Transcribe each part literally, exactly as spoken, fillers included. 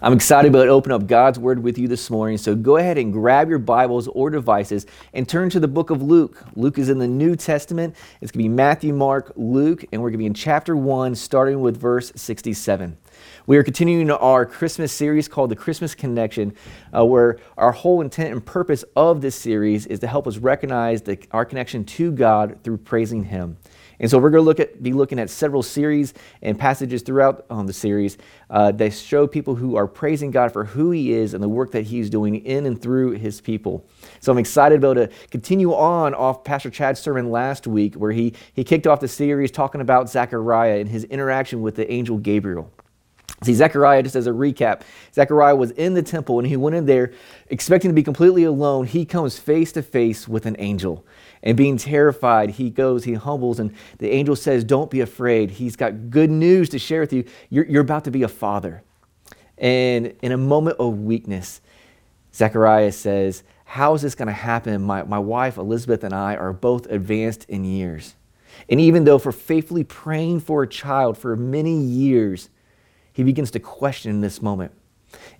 I'm excited about opening up God's Word with you this morning, so go ahead and grab your Bibles or devices and turn to the book of Luke. Luke is in the New Testament. It's going to be Matthew, Mark, Luke, and we're going to be in chapter one, starting with verse sixty-seven. We are continuing our Christmas series called The Christmas Connection, uh, where our whole intent and purpose of this series is to help us recognize the, our connection to God through praising Him. And so we're going to look at, be looking at several series and passages throughout um, the series uh, that show people who are praising God for who He is and the work that He's doing in and through His people. So I'm excited about to continue on off Pastor Chad's sermon last week, where he, he kicked off the series talking about Zechariah and his interaction with the angel Gabriel. See, Zechariah, just as a recap, Zechariah was in the temple, and he went in there expecting to be completely alone. He comes face to face with an angel. And being terrified, he goes, he humbles, and the angel says, don't be afraid. He's got good news to share with you. You're, you're about to be a father. And in a moment of weakness, Zechariah says, how is this going to happen? My, my wife, Elizabeth, and I are both advanced in years. And even though for faithfully praying for a child for many years, he begins to question this moment.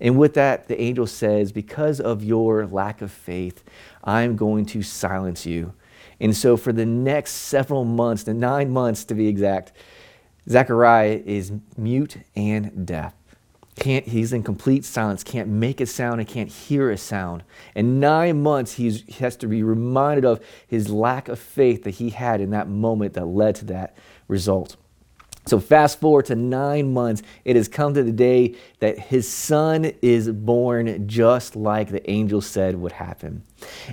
And with that, the angel says, because of your lack of faith, I'm going to silence you. And so for the next several months, the nine months to be exact, Zechariah is mute and deaf. Can't, he's in complete silence, can't make a sound, and can't hear a sound. And nine months he's, he has to be reminded of his lack of faith that he had in that moment that led to that result. So fast forward to nine months, it has come to the day that his son is born just like the angel said would happen.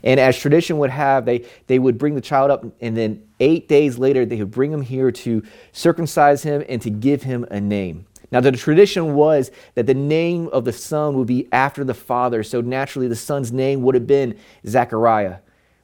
And as tradition would have, they, they would bring the child up, and then eight days later, they would bring him here to circumcise him and to give him a name. Now, the tradition was that the name of the son would be after the father, so naturally the son's name would have been Zechariah.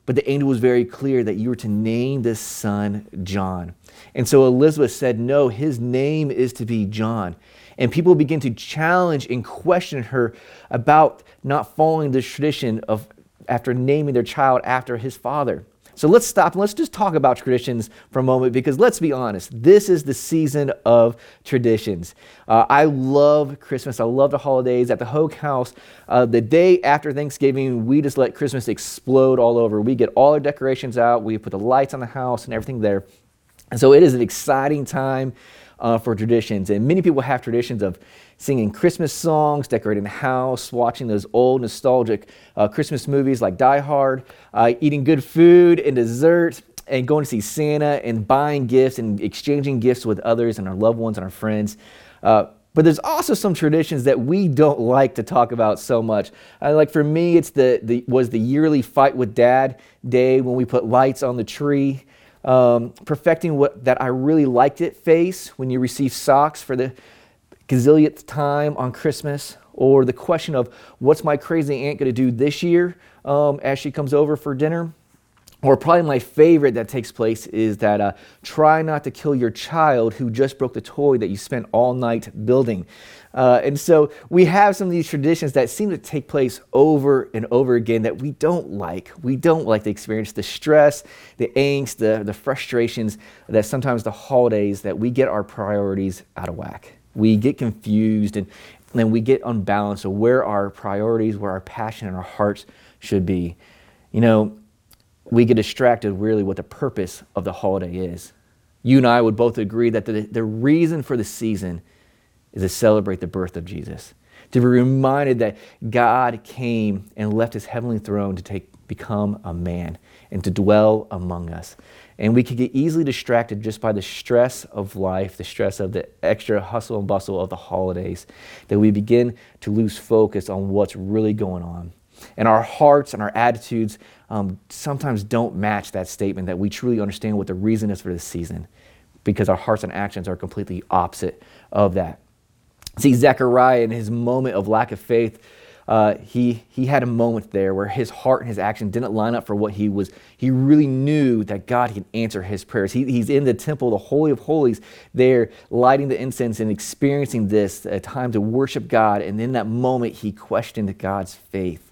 But the angel was very clear that you were to name this son John. And so Elizabeth said, no, his name is to be John. And people begin to challenge and question her about not following this tradition of after naming their child after his father. So let's stop and let's just talk about traditions for a moment, because let's be honest, this is the season of traditions. Uh, I love Christmas. I love the holidays. At the Hogue House, uh, the day after Thanksgiving, we just let Christmas explode all over. We get all our decorations out. We put the lights on the house and everything there. And so it is an exciting time uh, for traditions. And many people have traditions of singing Christmas songs, decorating the house, watching those old nostalgic uh, Christmas movies like Die Hard, uh, eating good food and dessert, and going to see Santa and buying gifts and exchanging gifts with others and our loved ones and our friends. Uh, But there's also some traditions that we don't like to talk about so much. Uh, like for me, it's the, the was the yearly fight with Dad day when we put lights on the tree. Um, perfecting what that I really liked it face when you receive socks for the gazillionth time on Christmas, or the question of what's my crazy aunt going to do this year um, as she comes over for dinner. Or probably my favorite that takes place is that uh, try not to kill your child who just broke the toy that you spent all night building. Uh, and so we have some of these traditions that seem to take place over and over again that we don't like. We don't like the experience, the stress, the angst, the, the frustrations that sometimes the holidays that we get our priorities out of whack. We get confused and then we get unbalanced of where our priorities, where our passion and our hearts should be. You know, we get distracted really what the purpose of the holiday is. You and I would both agree that the, the reason for the season is to celebrate the birth of Jesus, to be reminded that God came and left His heavenly throne to take become a man and to dwell among us. And we could get easily distracted just by the stress of life, the stress of the extra hustle and bustle of the holidays, that we begin to lose focus on what's really going on. And our hearts and our attitudes um, sometimes don't match that statement that we truly understand what the reason is for this season, because our hearts and actions are completely opposite of that. See, Zechariah, in his moment of lack of faith, uh, he he had a moment there where his heart and his action didn't line up for what he was. He really knew that God could answer his prayers. He, he's in the temple, the Holy of Holies, there lighting the incense and experiencing this, a time to worship God. And in that moment, he questioned God's faith.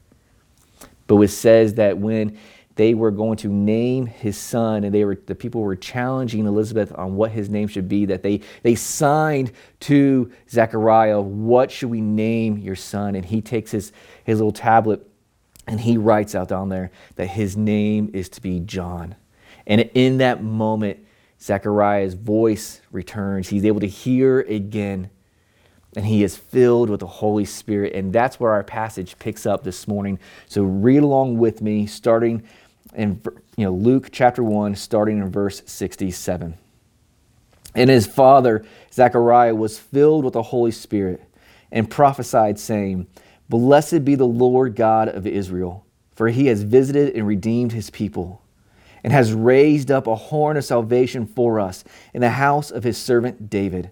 But it says that when they were going to name his son, and they were the people were challenging Elizabeth on what his name should be, that they, they signed to Zechariah, what should we name your son? And he takes his, his little tablet and he writes out down there that his name is to be John. And in that moment, Zechariah's voice returns. He's able to hear again, and he is filled with the Holy Spirit. And that's where our passage picks up this morning. So read along with me, starting in you know, Luke chapter one, starting in verse sixty-seven. And his father, Zechariah, was filled with the Holy Spirit and prophesied, saying, "Blessed be the Lord God of Israel, for he has visited and redeemed his people, and has raised up a horn of salvation for us in the house of his servant David.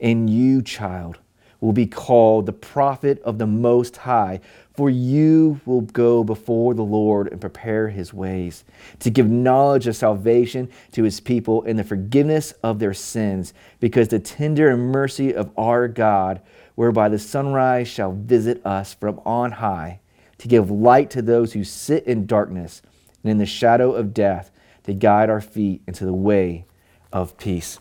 And you, child, will be called the prophet of the Most High, for you will go before the Lord and prepare his ways, to give knowledge of salvation to his people and the forgiveness of their sins, because the tender and mercy of our God, whereby the sunrise shall visit us from on high, to give light to those who sit in darkness and in the shadow of death, to guide our feet into the way of peace."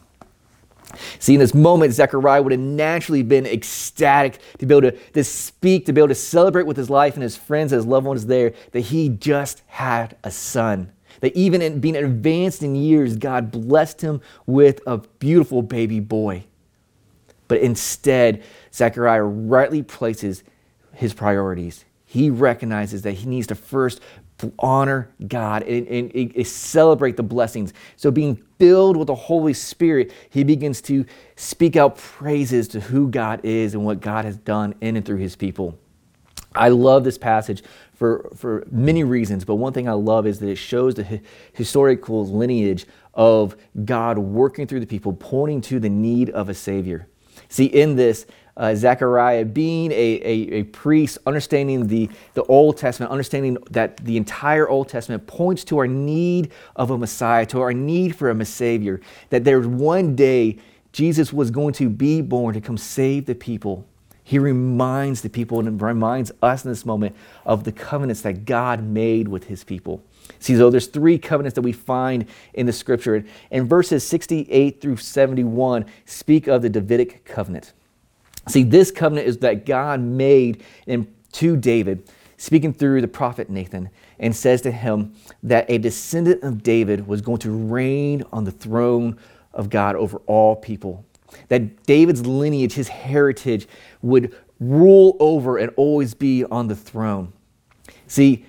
See, in this moment, Zechariah would have naturally been ecstatic to be able to, to speak, to be able to celebrate with his life and his friends, his loved ones there, that he just had a son. That even in being advanced in years, God blessed him with a beautiful baby boy. But instead, Zechariah rightly places his priorities. He recognizes that he needs to first honor God and, and, and celebrate the blessings. So being filled with the Holy Spirit, he begins to speak out praises to who God is and what God has done in and through his people. I love this passage for, for many reasons, but one thing I love is that it shows the historical lineage of God working through the people, pointing to the need of a Savior. See, in this, Uh, Zechariah being a, a, a priest, understanding the, the Old Testament, understanding that the entire Old Testament points to our need of a Messiah, to our need for a Savior, that there's one day Jesus was going to be born to come save the people. He reminds the people and reminds us in this moment of the covenants that God made with his people. See, so there's three covenants that we find in the scripture. And verses sixty-eight through seventy-one speak of the Davidic covenant. See, this covenant is that God made to David, speaking through the prophet Nathan, and says to him that a descendant of David was going to reign on the throne of God over all people. That David's lineage, his heritage, would rule over and always be on the throne. See,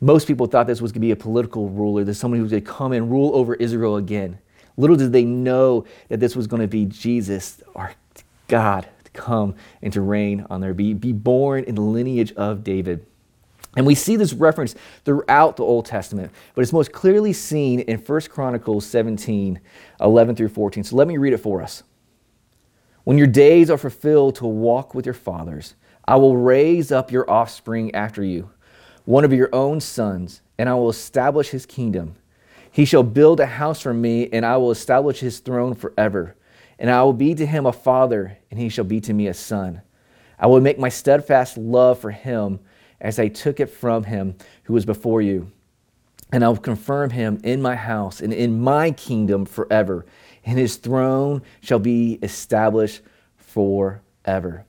most people thought this was going to be a political ruler, that somebody was going to come and rule over Israel again. Little did they know that this was going to be Jesus, our God, come and to reign on their be be born in the lineage of David. And we see this reference throughout the Old Testament, but it's most clearly seen in First Chronicles seventeen, eleven through fourteen. So let me read it for us. "When your days are fulfilled to walk with your fathers, I will raise up your offspring after you, one of your own sons, and I will establish his kingdom. He shall build a house for me, and I will establish his throne forever. And I will be to him a father, and he shall be to me a son. I will make my steadfast love for him as I took it from him who was before you. And I will confirm him in my house and in my kingdom forever. And his throne shall be established forever."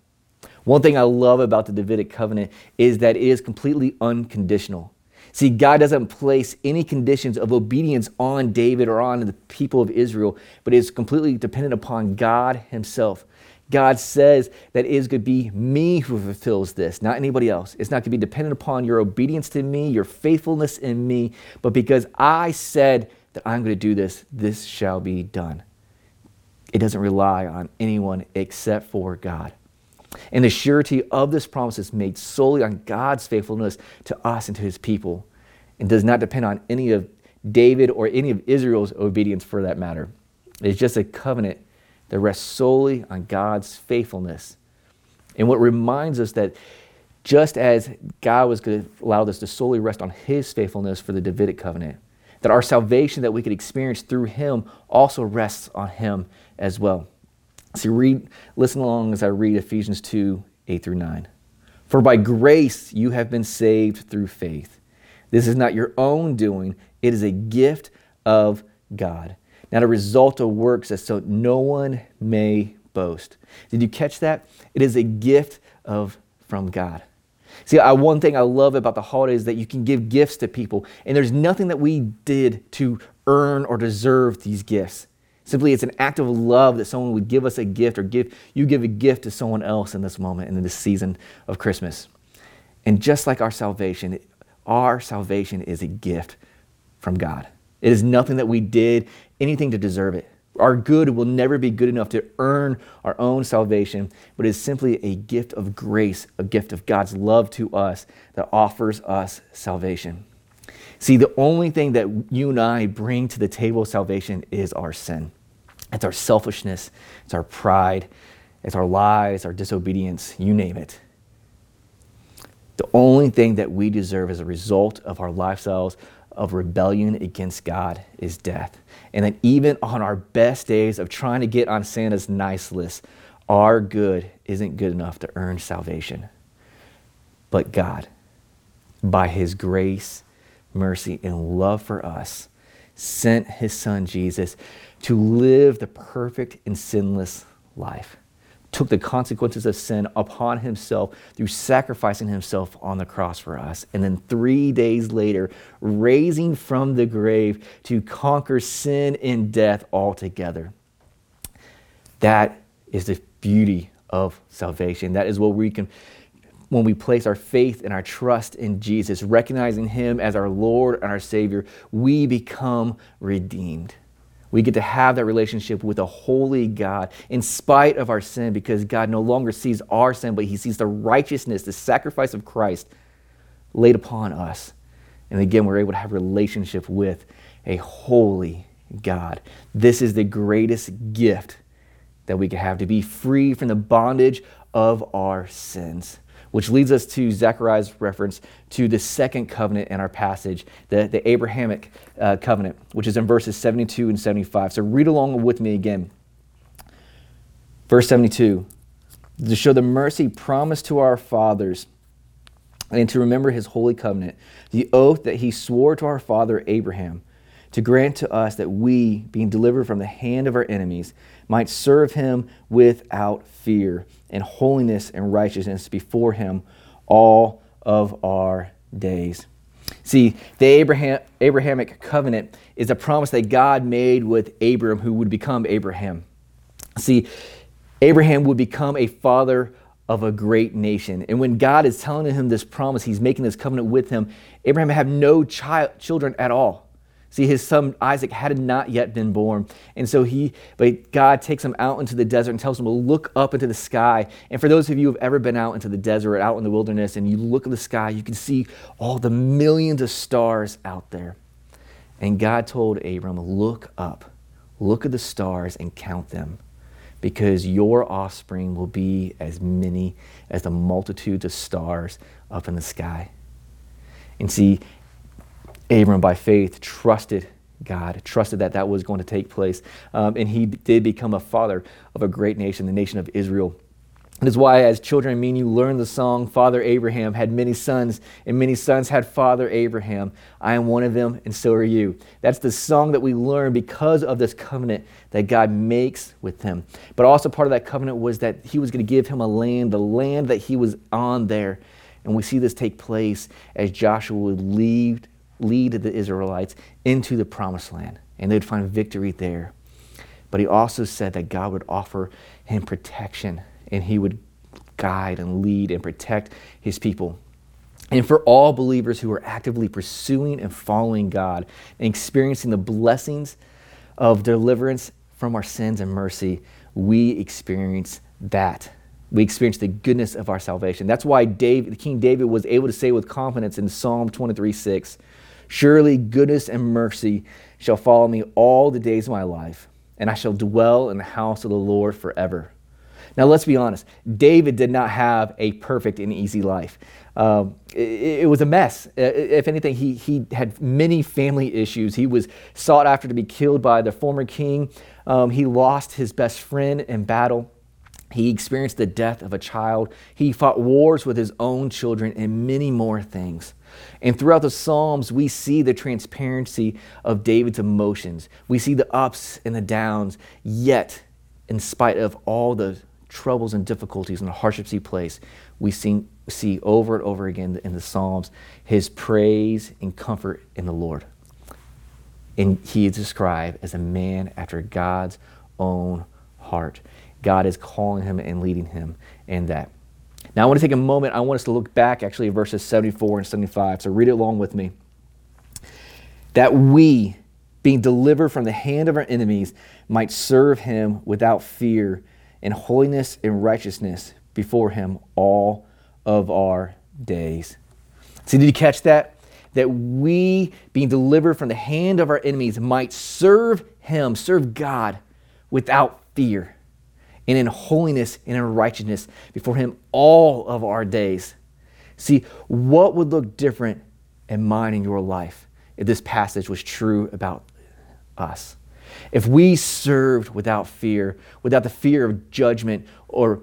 One thing I love about the Davidic covenant is that it is completely unconditional. See, God doesn't place any conditions of obedience on David or on the people of Israel, but it's completely dependent upon God himself. God says that it is going to be me who fulfills this, not anybody else. It's not going to be dependent upon your obedience to me, your faithfulness in me, but because I said that I'm going to do this, this shall be done. It doesn't rely on anyone except for God. And the surety of this promise is made solely on God's faithfulness to us and to his people. and does not depend on any of David or any of Israel's obedience for that matter. It's just a covenant that rests solely on God's faithfulness. And what reminds us that just as God was going to allow us to solely rest on his faithfulness for the Davidic covenant, that our salvation that we could experience through him also rests on him as well. See, read, listen along as I read Ephesians two, eight through nine. For by grace you have been saved through faith. This is not your own doing. It is a gift of God, not a result of works, as so no one may boast. Did you catch that? It is a gift of from God. See, I, one thing I love about the holidays is that you can give gifts to people, and there's nothing that we did to earn or deserve these gifts. Simply, it's an act of love that someone would give us a gift, or give you give a gift to someone else in this moment and in this season of Christmas. And just like our salvation, our salvation is a gift from God. It is nothing that we did, anything to deserve it. Our good will never be good enough to earn our own salvation, but it is simply a gift of grace, a gift of God's love to us that offers us salvation. See, the only thing that you and I bring to the table of salvation is our sin. It's our selfishness, it's our pride, it's our lies, our disobedience, you name it. The only thing that we deserve as a result of our lifestyles of rebellion against God is death. And that even on our best days of trying to get on Santa's nice list, our good isn't good enough to earn salvation. But God, by his grace, mercy, and love for us, sent his son Jesus to live the perfect and sinless life, took the consequences of sin upon himself through sacrificing himself on the cross for us, and then three days later, raising from the grave to conquer sin and death altogether. That is the beauty of salvation. That is what we can... when we place our faith and our trust in Jesus, recognizing him as our Lord and our Savior, we become redeemed. We get to have that relationship with a holy God in spite of our sin, because God no longer sees our sin, but he sees the righteousness, the sacrifice of Christ laid upon us. And again, we're able to have a relationship with a holy God. This is the greatest gift that we can have, to be free from the bondage of our sins. Which leads us to Zechariah's reference to the second covenant in our passage, the, the Abrahamic uh, covenant, which is in verses seventy-two and seventy-five. So read along with me again. Verse seventy-two, to show the mercy promised to our fathers and to remember his holy covenant, the oath that he swore to our father Abraham, to grant to us that we, being delivered from the hand of our enemies, might serve him without fear, and holiness and righteousness before him all of our days. See, the Abraham, Abrahamic covenant is a promise that God made with Abram, who would become Abraham. See, Abraham would become a father of a great nation. And when God is telling him this promise, he's making this covenant with him, Abraham had no child, children at all. See, his son Isaac had not yet been born. And so he, but God takes him out into the desert and tells him to look up into the sky. And for those of you who have ever been out into the desert, out in the wilderness, and you look at the sky, you can see all the millions of stars out there. And God told Abram, look up, look at the stars and count them, because your offspring will be as many as the multitudes of stars up in the sky. And see, Abram, by faith, trusted God, trusted that that was going to take place. Um, and he did become a father of a great nation, the nation of Israel. That is why, as children, me and you learn the song, Father Abraham had many sons, and many sons had Father Abraham. I am one of them, and so are you. That's the song that we learn because of this covenant that God makes with him. But also part of that covenant was that he was going to give him a land, the land that he was on there. And we see this take place as Joshua would lead lead the Israelites into the promised land, and they'd find victory there. But he also said that God would offer him protection, and he would guide and lead and protect his people. And for all believers who are actively pursuing and following God and experiencing the blessings of deliverance from our sins and mercy, we experience that. We experience the goodness of our salvation. That's why David, King David was able to say with confidence in Psalm twenty-three six, Surely goodness and mercy shall follow me all the days of my life, and I shall dwell in the house of the Lord forever. Now, let's be honest. David did not have a perfect and easy life. Um, it, it was a mess. If anything, he, he had many family issues. He was sought after to be killed by the former king. Um, he lost his best friend in battle. He experienced the death of a child. He fought wars with his own children and many more things. And throughout the Psalms, we see the transparency of David's emotions. We see the ups and the downs, yet in spite of all the troubles and difficulties and the hardships he placed, we see, see over and over again in the Psalms his praise and comfort in the Lord. And he is described as a man after God's own heart. God is calling him and leading him in that. Now I want to take a moment, I want us to look back actually at verses seventy-four and seventy-five, so read it along with me. That we, being delivered from the hand of our enemies, might serve him without fear, in holiness and righteousness before him all of our days. See, did you catch that? That we, being delivered from the hand of our enemies, might serve him, serve God, without fear, and in holiness and in righteousness before him all of our days. See, what would look different in mine and your life if this passage was true about us? If we served without fear, without the fear of judgment or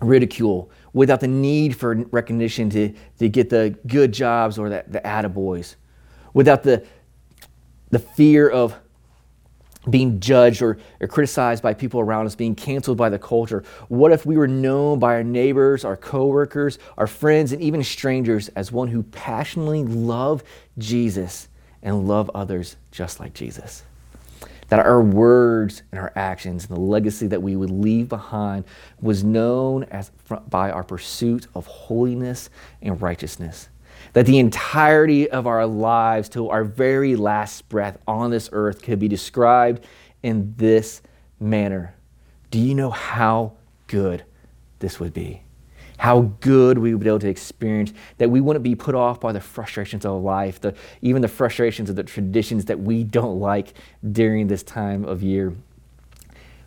ridicule, without the need for recognition to, to get the good jobs or the, the attaboys, without the, the fear of being judged or, or criticized by people around us, being canceled by the culture, what if we were known by our neighbors, our coworkers, our friends, and even strangers as one who passionately loved Jesus and loved others just like Jesus? That our words and our actions and the legacy that we would leave behind was known as by our pursuit of holiness and righteousness. That the entirety of our lives till our very last breath on this earth could be described in this manner. Do you know how good this would be? How good we would be able to experience, that we wouldn't be put off by the frustrations of life, the, even the frustrations of the traditions that we don't like during this time of year.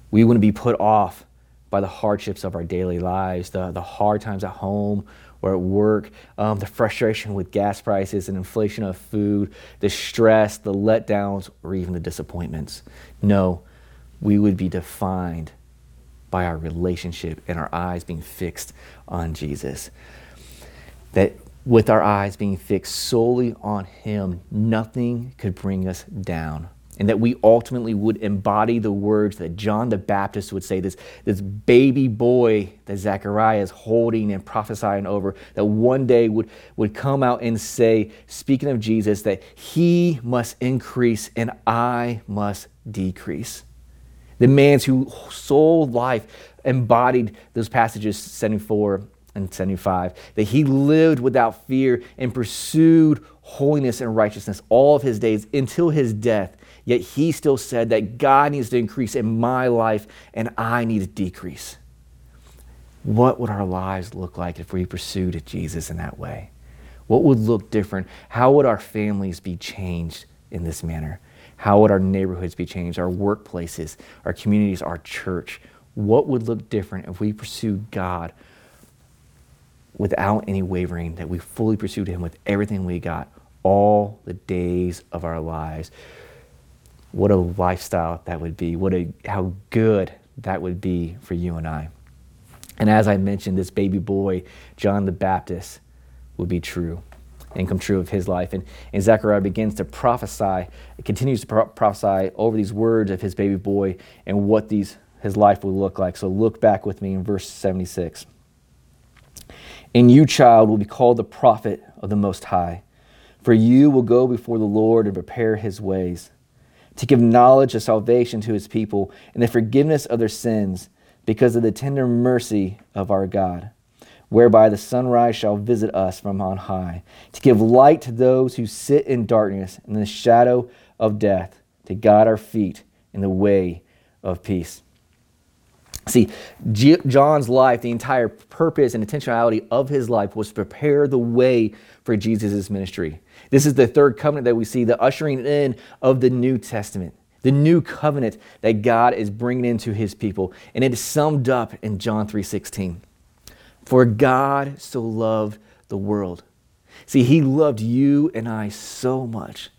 We wouldn't be put off by the hardships of our daily lives, the, the hard times at home or at work, um, the frustration with gas prices and inflation of food, the stress, the letdowns, or even the disappointments. No, we would be defined by our relationship and our eyes being fixed on Jesus. That with our eyes being fixed solely on him, nothing could bring us down. And that we ultimately would embody the words that John the Baptist would say, this, this baby boy that Zechariah is holding and prophesying over, that one day would, would come out and say, speaking of Jesus, that he must increase and I must decrease. The man whose sole life embodied those passages seventy-four and seventy-five, that he lived without fear and pursued holiness and righteousness all of his days until his death, yet he still said that God needs to increase in my life and I need to decrease. What would our lives look like if we pursued Jesus in that way? What would look different? How would our families be changed in this manner? How would our neighborhoods be changed, our workplaces, our communities, our church? What would look different if we pursued God without any wavering, that we fully pursued him with everything we got, all the days of our lives? What a lifestyle that would be. What a how good that would be for you and I. And as I mentioned, this baby boy, John the Baptist, would be true. And come true of his life. And, and Zechariah begins to prophesy, continues to pro- prophesy over these words of his baby boy and what these his life will look like. So look back with me in verse seventy-six. And you, child, will be called the prophet of the Most High, for you will go before the Lord and prepare his ways, to give knowledge of salvation to his people and the forgiveness of their sins, because of the tender mercy of our God, whereby the sunrise shall visit us from on high, to give light to those who sit in darkness and in the shadow of death, to guide our feet in the way of peace. See, G- John's life, the entire purpose and intentionality of his life was to prepare the way for Jesus' ministry. This is the third covenant that we see, the ushering in of the New Testament, the new covenant that God is bringing into his people. And it is summed up in John three sixteen. For God so loved the world. See, he loved you and I so much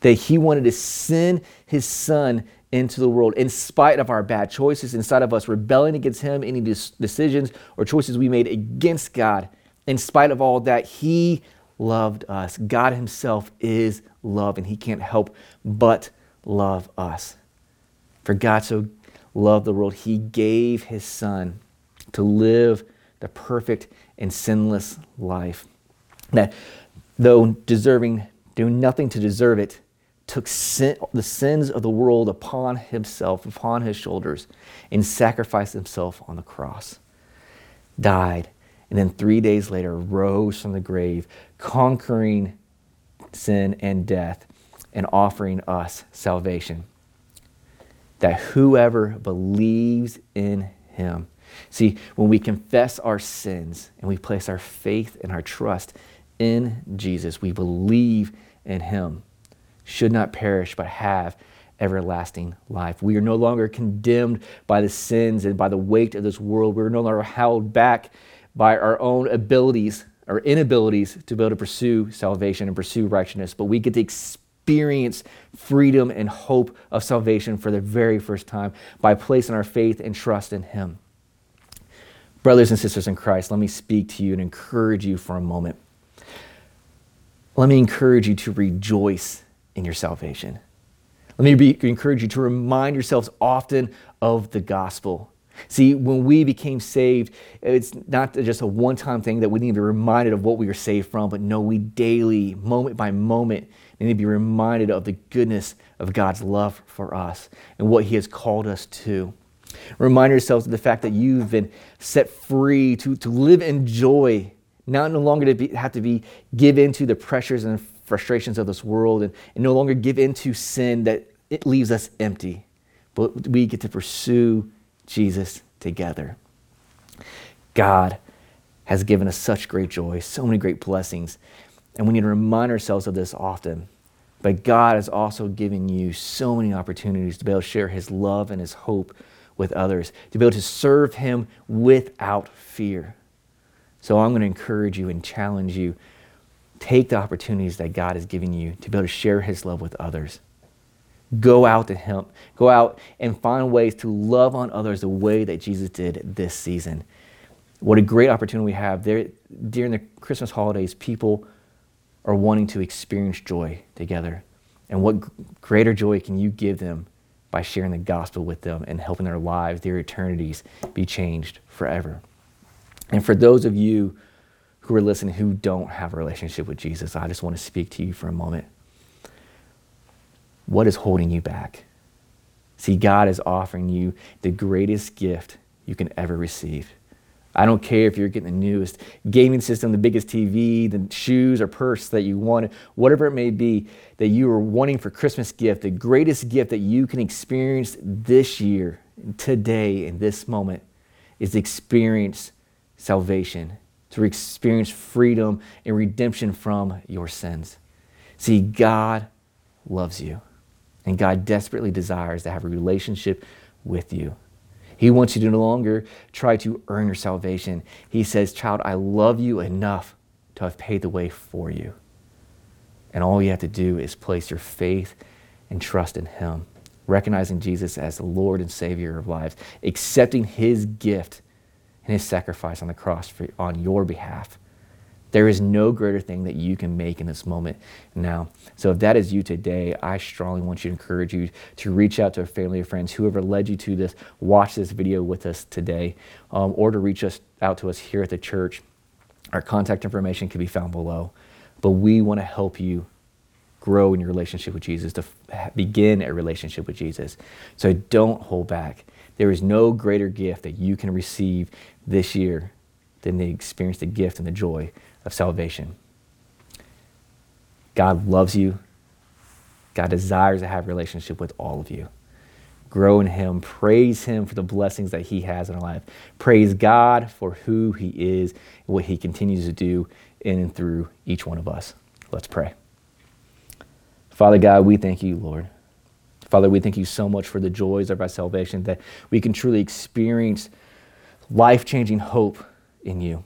that he wanted to send his son into the world in spite of our bad choices, inside of us rebelling against him, any decisions or choices we made against God. In spite of all that, he loved us. God himself is love, and he can't help but love us. For God so loved the world, he gave his son to live the perfect and sinless life that, though deserving, doing nothing to deserve it, took sin, the sins of the world upon himself, upon his shoulders, and sacrificed himself on the cross, died, and then three days later rose from the grave, conquering sin and death, and offering us salvation. That whoever believes in him. See, when we confess our sins and we place our faith and our trust in Jesus, we believe in him, should not perish but have everlasting life. We are no longer condemned by the sins and by the weight of this world. We're no longer held back by our own abilities or inabilities to be able to pursue salvation and pursue righteousness, but we get to experience freedom and hope of salvation for the very first time by placing our faith and trust in him. Brothers and sisters in Christ, let me speak to you and encourage you for a moment. Let me encourage you to rejoice in your salvation. Let me be, encourage you to remind yourselves often of the gospel. See, when we became saved, it's not just a one-time thing that we need to be reminded of what we were saved from, but no, we daily, moment by moment, need to be reminded of the goodness of God's love for us and what he has called us to. Remind yourselves of the fact that you've been set free to, to live in joy, not no longer to be, have to be give into the pressures and frustrations of this world, and, and no longer give into sin that it leaves us empty, but we get to pursue Jesus together. God has given us such great joy, so many great blessings, and we need to remind ourselves of this often. But God has also given you so many opportunities to be able to share his love and his hope with others, to be able to serve him without fear. So I'm going to encourage you and challenge you. Take the opportunities that God has given you to be able to share his love with others. Go out to him. Go out and find ways to love on others the way that Jesus did this season. What a great opportunity we have. There, during the Christmas holidays, people are wanting to experience joy together. And what greater joy can you give them by sharing the gospel with them and helping their lives, their eternities be changed forever. And for those of you who are listening who don't have a relationship with Jesus, I just want to speak to you for a moment. What is holding you back? See, God is offering you the greatest gift you can ever receive. I don't care if you're getting the newest gaming system, the biggest T V, the shoes or purse that you wanted, whatever it may be that you were wanting for Christmas gift, the greatest gift that you can experience this year, today, in this moment, is to experience salvation, to experience freedom and redemption from your sins. See, God loves you, and God desperately desires to have a relationship with you. He wants you to no longer try to earn your salvation. He says, child, I love you enough to have paid the way for you. And all you have to do is place your faith and trust in him, recognizing Jesus as the Lord and Savior of lives, accepting his gift and his sacrifice on the cross for, on your behalf. There is no greater thing that you can make in this moment now. So if that is you today, I strongly want you to encourage you to reach out to a family or friends, whoever led you to this, watch this video with us today, um, or to reach us out to us here at the church. Our contact information can be found below. But we want to help you grow in your relationship with Jesus, to f- begin a relationship with Jesus. So don't hold back. There is no greater gift that you can receive this year than to experience the gift and the joy of salvation. God loves you. God desires to have a relationship with all of you. grow in him. Praise him for the blessings that he has in our life. Praise God for who he is and what he continues to do in and through each one of us. Let's pray. Father God, we thank you, Lord. Father, we thank you so much for the joys of our salvation, that we can truly experience life-changing hope in you.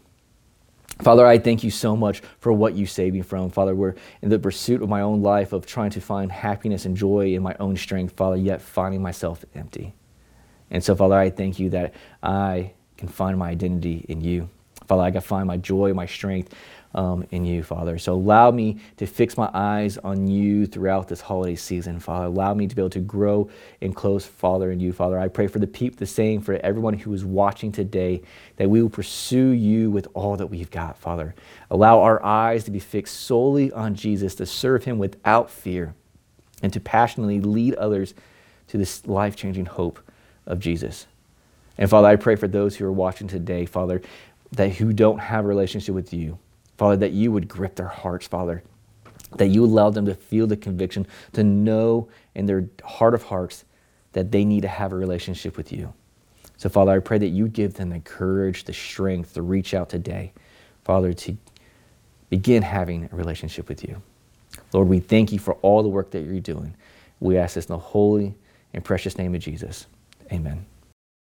Father, I thank you so much for what you saved me from. Father, we're in the pursuit of my own life of trying to find happiness and joy in my own strength, Father, yet finding myself empty. And so, Father, I thank you that I can find my identity in you. Father, I can find my joy, my strength um, in you, Father. So allow me to fix my eyes on you throughout this holiday season, Father. Allow me to be able to grow in close, Father, in you, Father. I pray for the people, the same for everyone who is watching today, that we will pursue you with all that we've got, Father. Allow our eyes to be fixed solely on Jesus, to serve him without fear, and to passionately lead others to this life-changing hope of Jesus. And Father, I pray for those who are watching today, Father, that who don't have a relationship with you, Father, that you would grip their hearts, Father, that you allow them to feel the conviction, to know in their heart of hearts that they need to have a relationship with you. So, Father, I pray that you give them the courage, the strength to reach out today, Father, to begin having a relationship with you. Lord, we thank you for all the work that you're doing. We ask this in the holy and precious name of Jesus. Amen.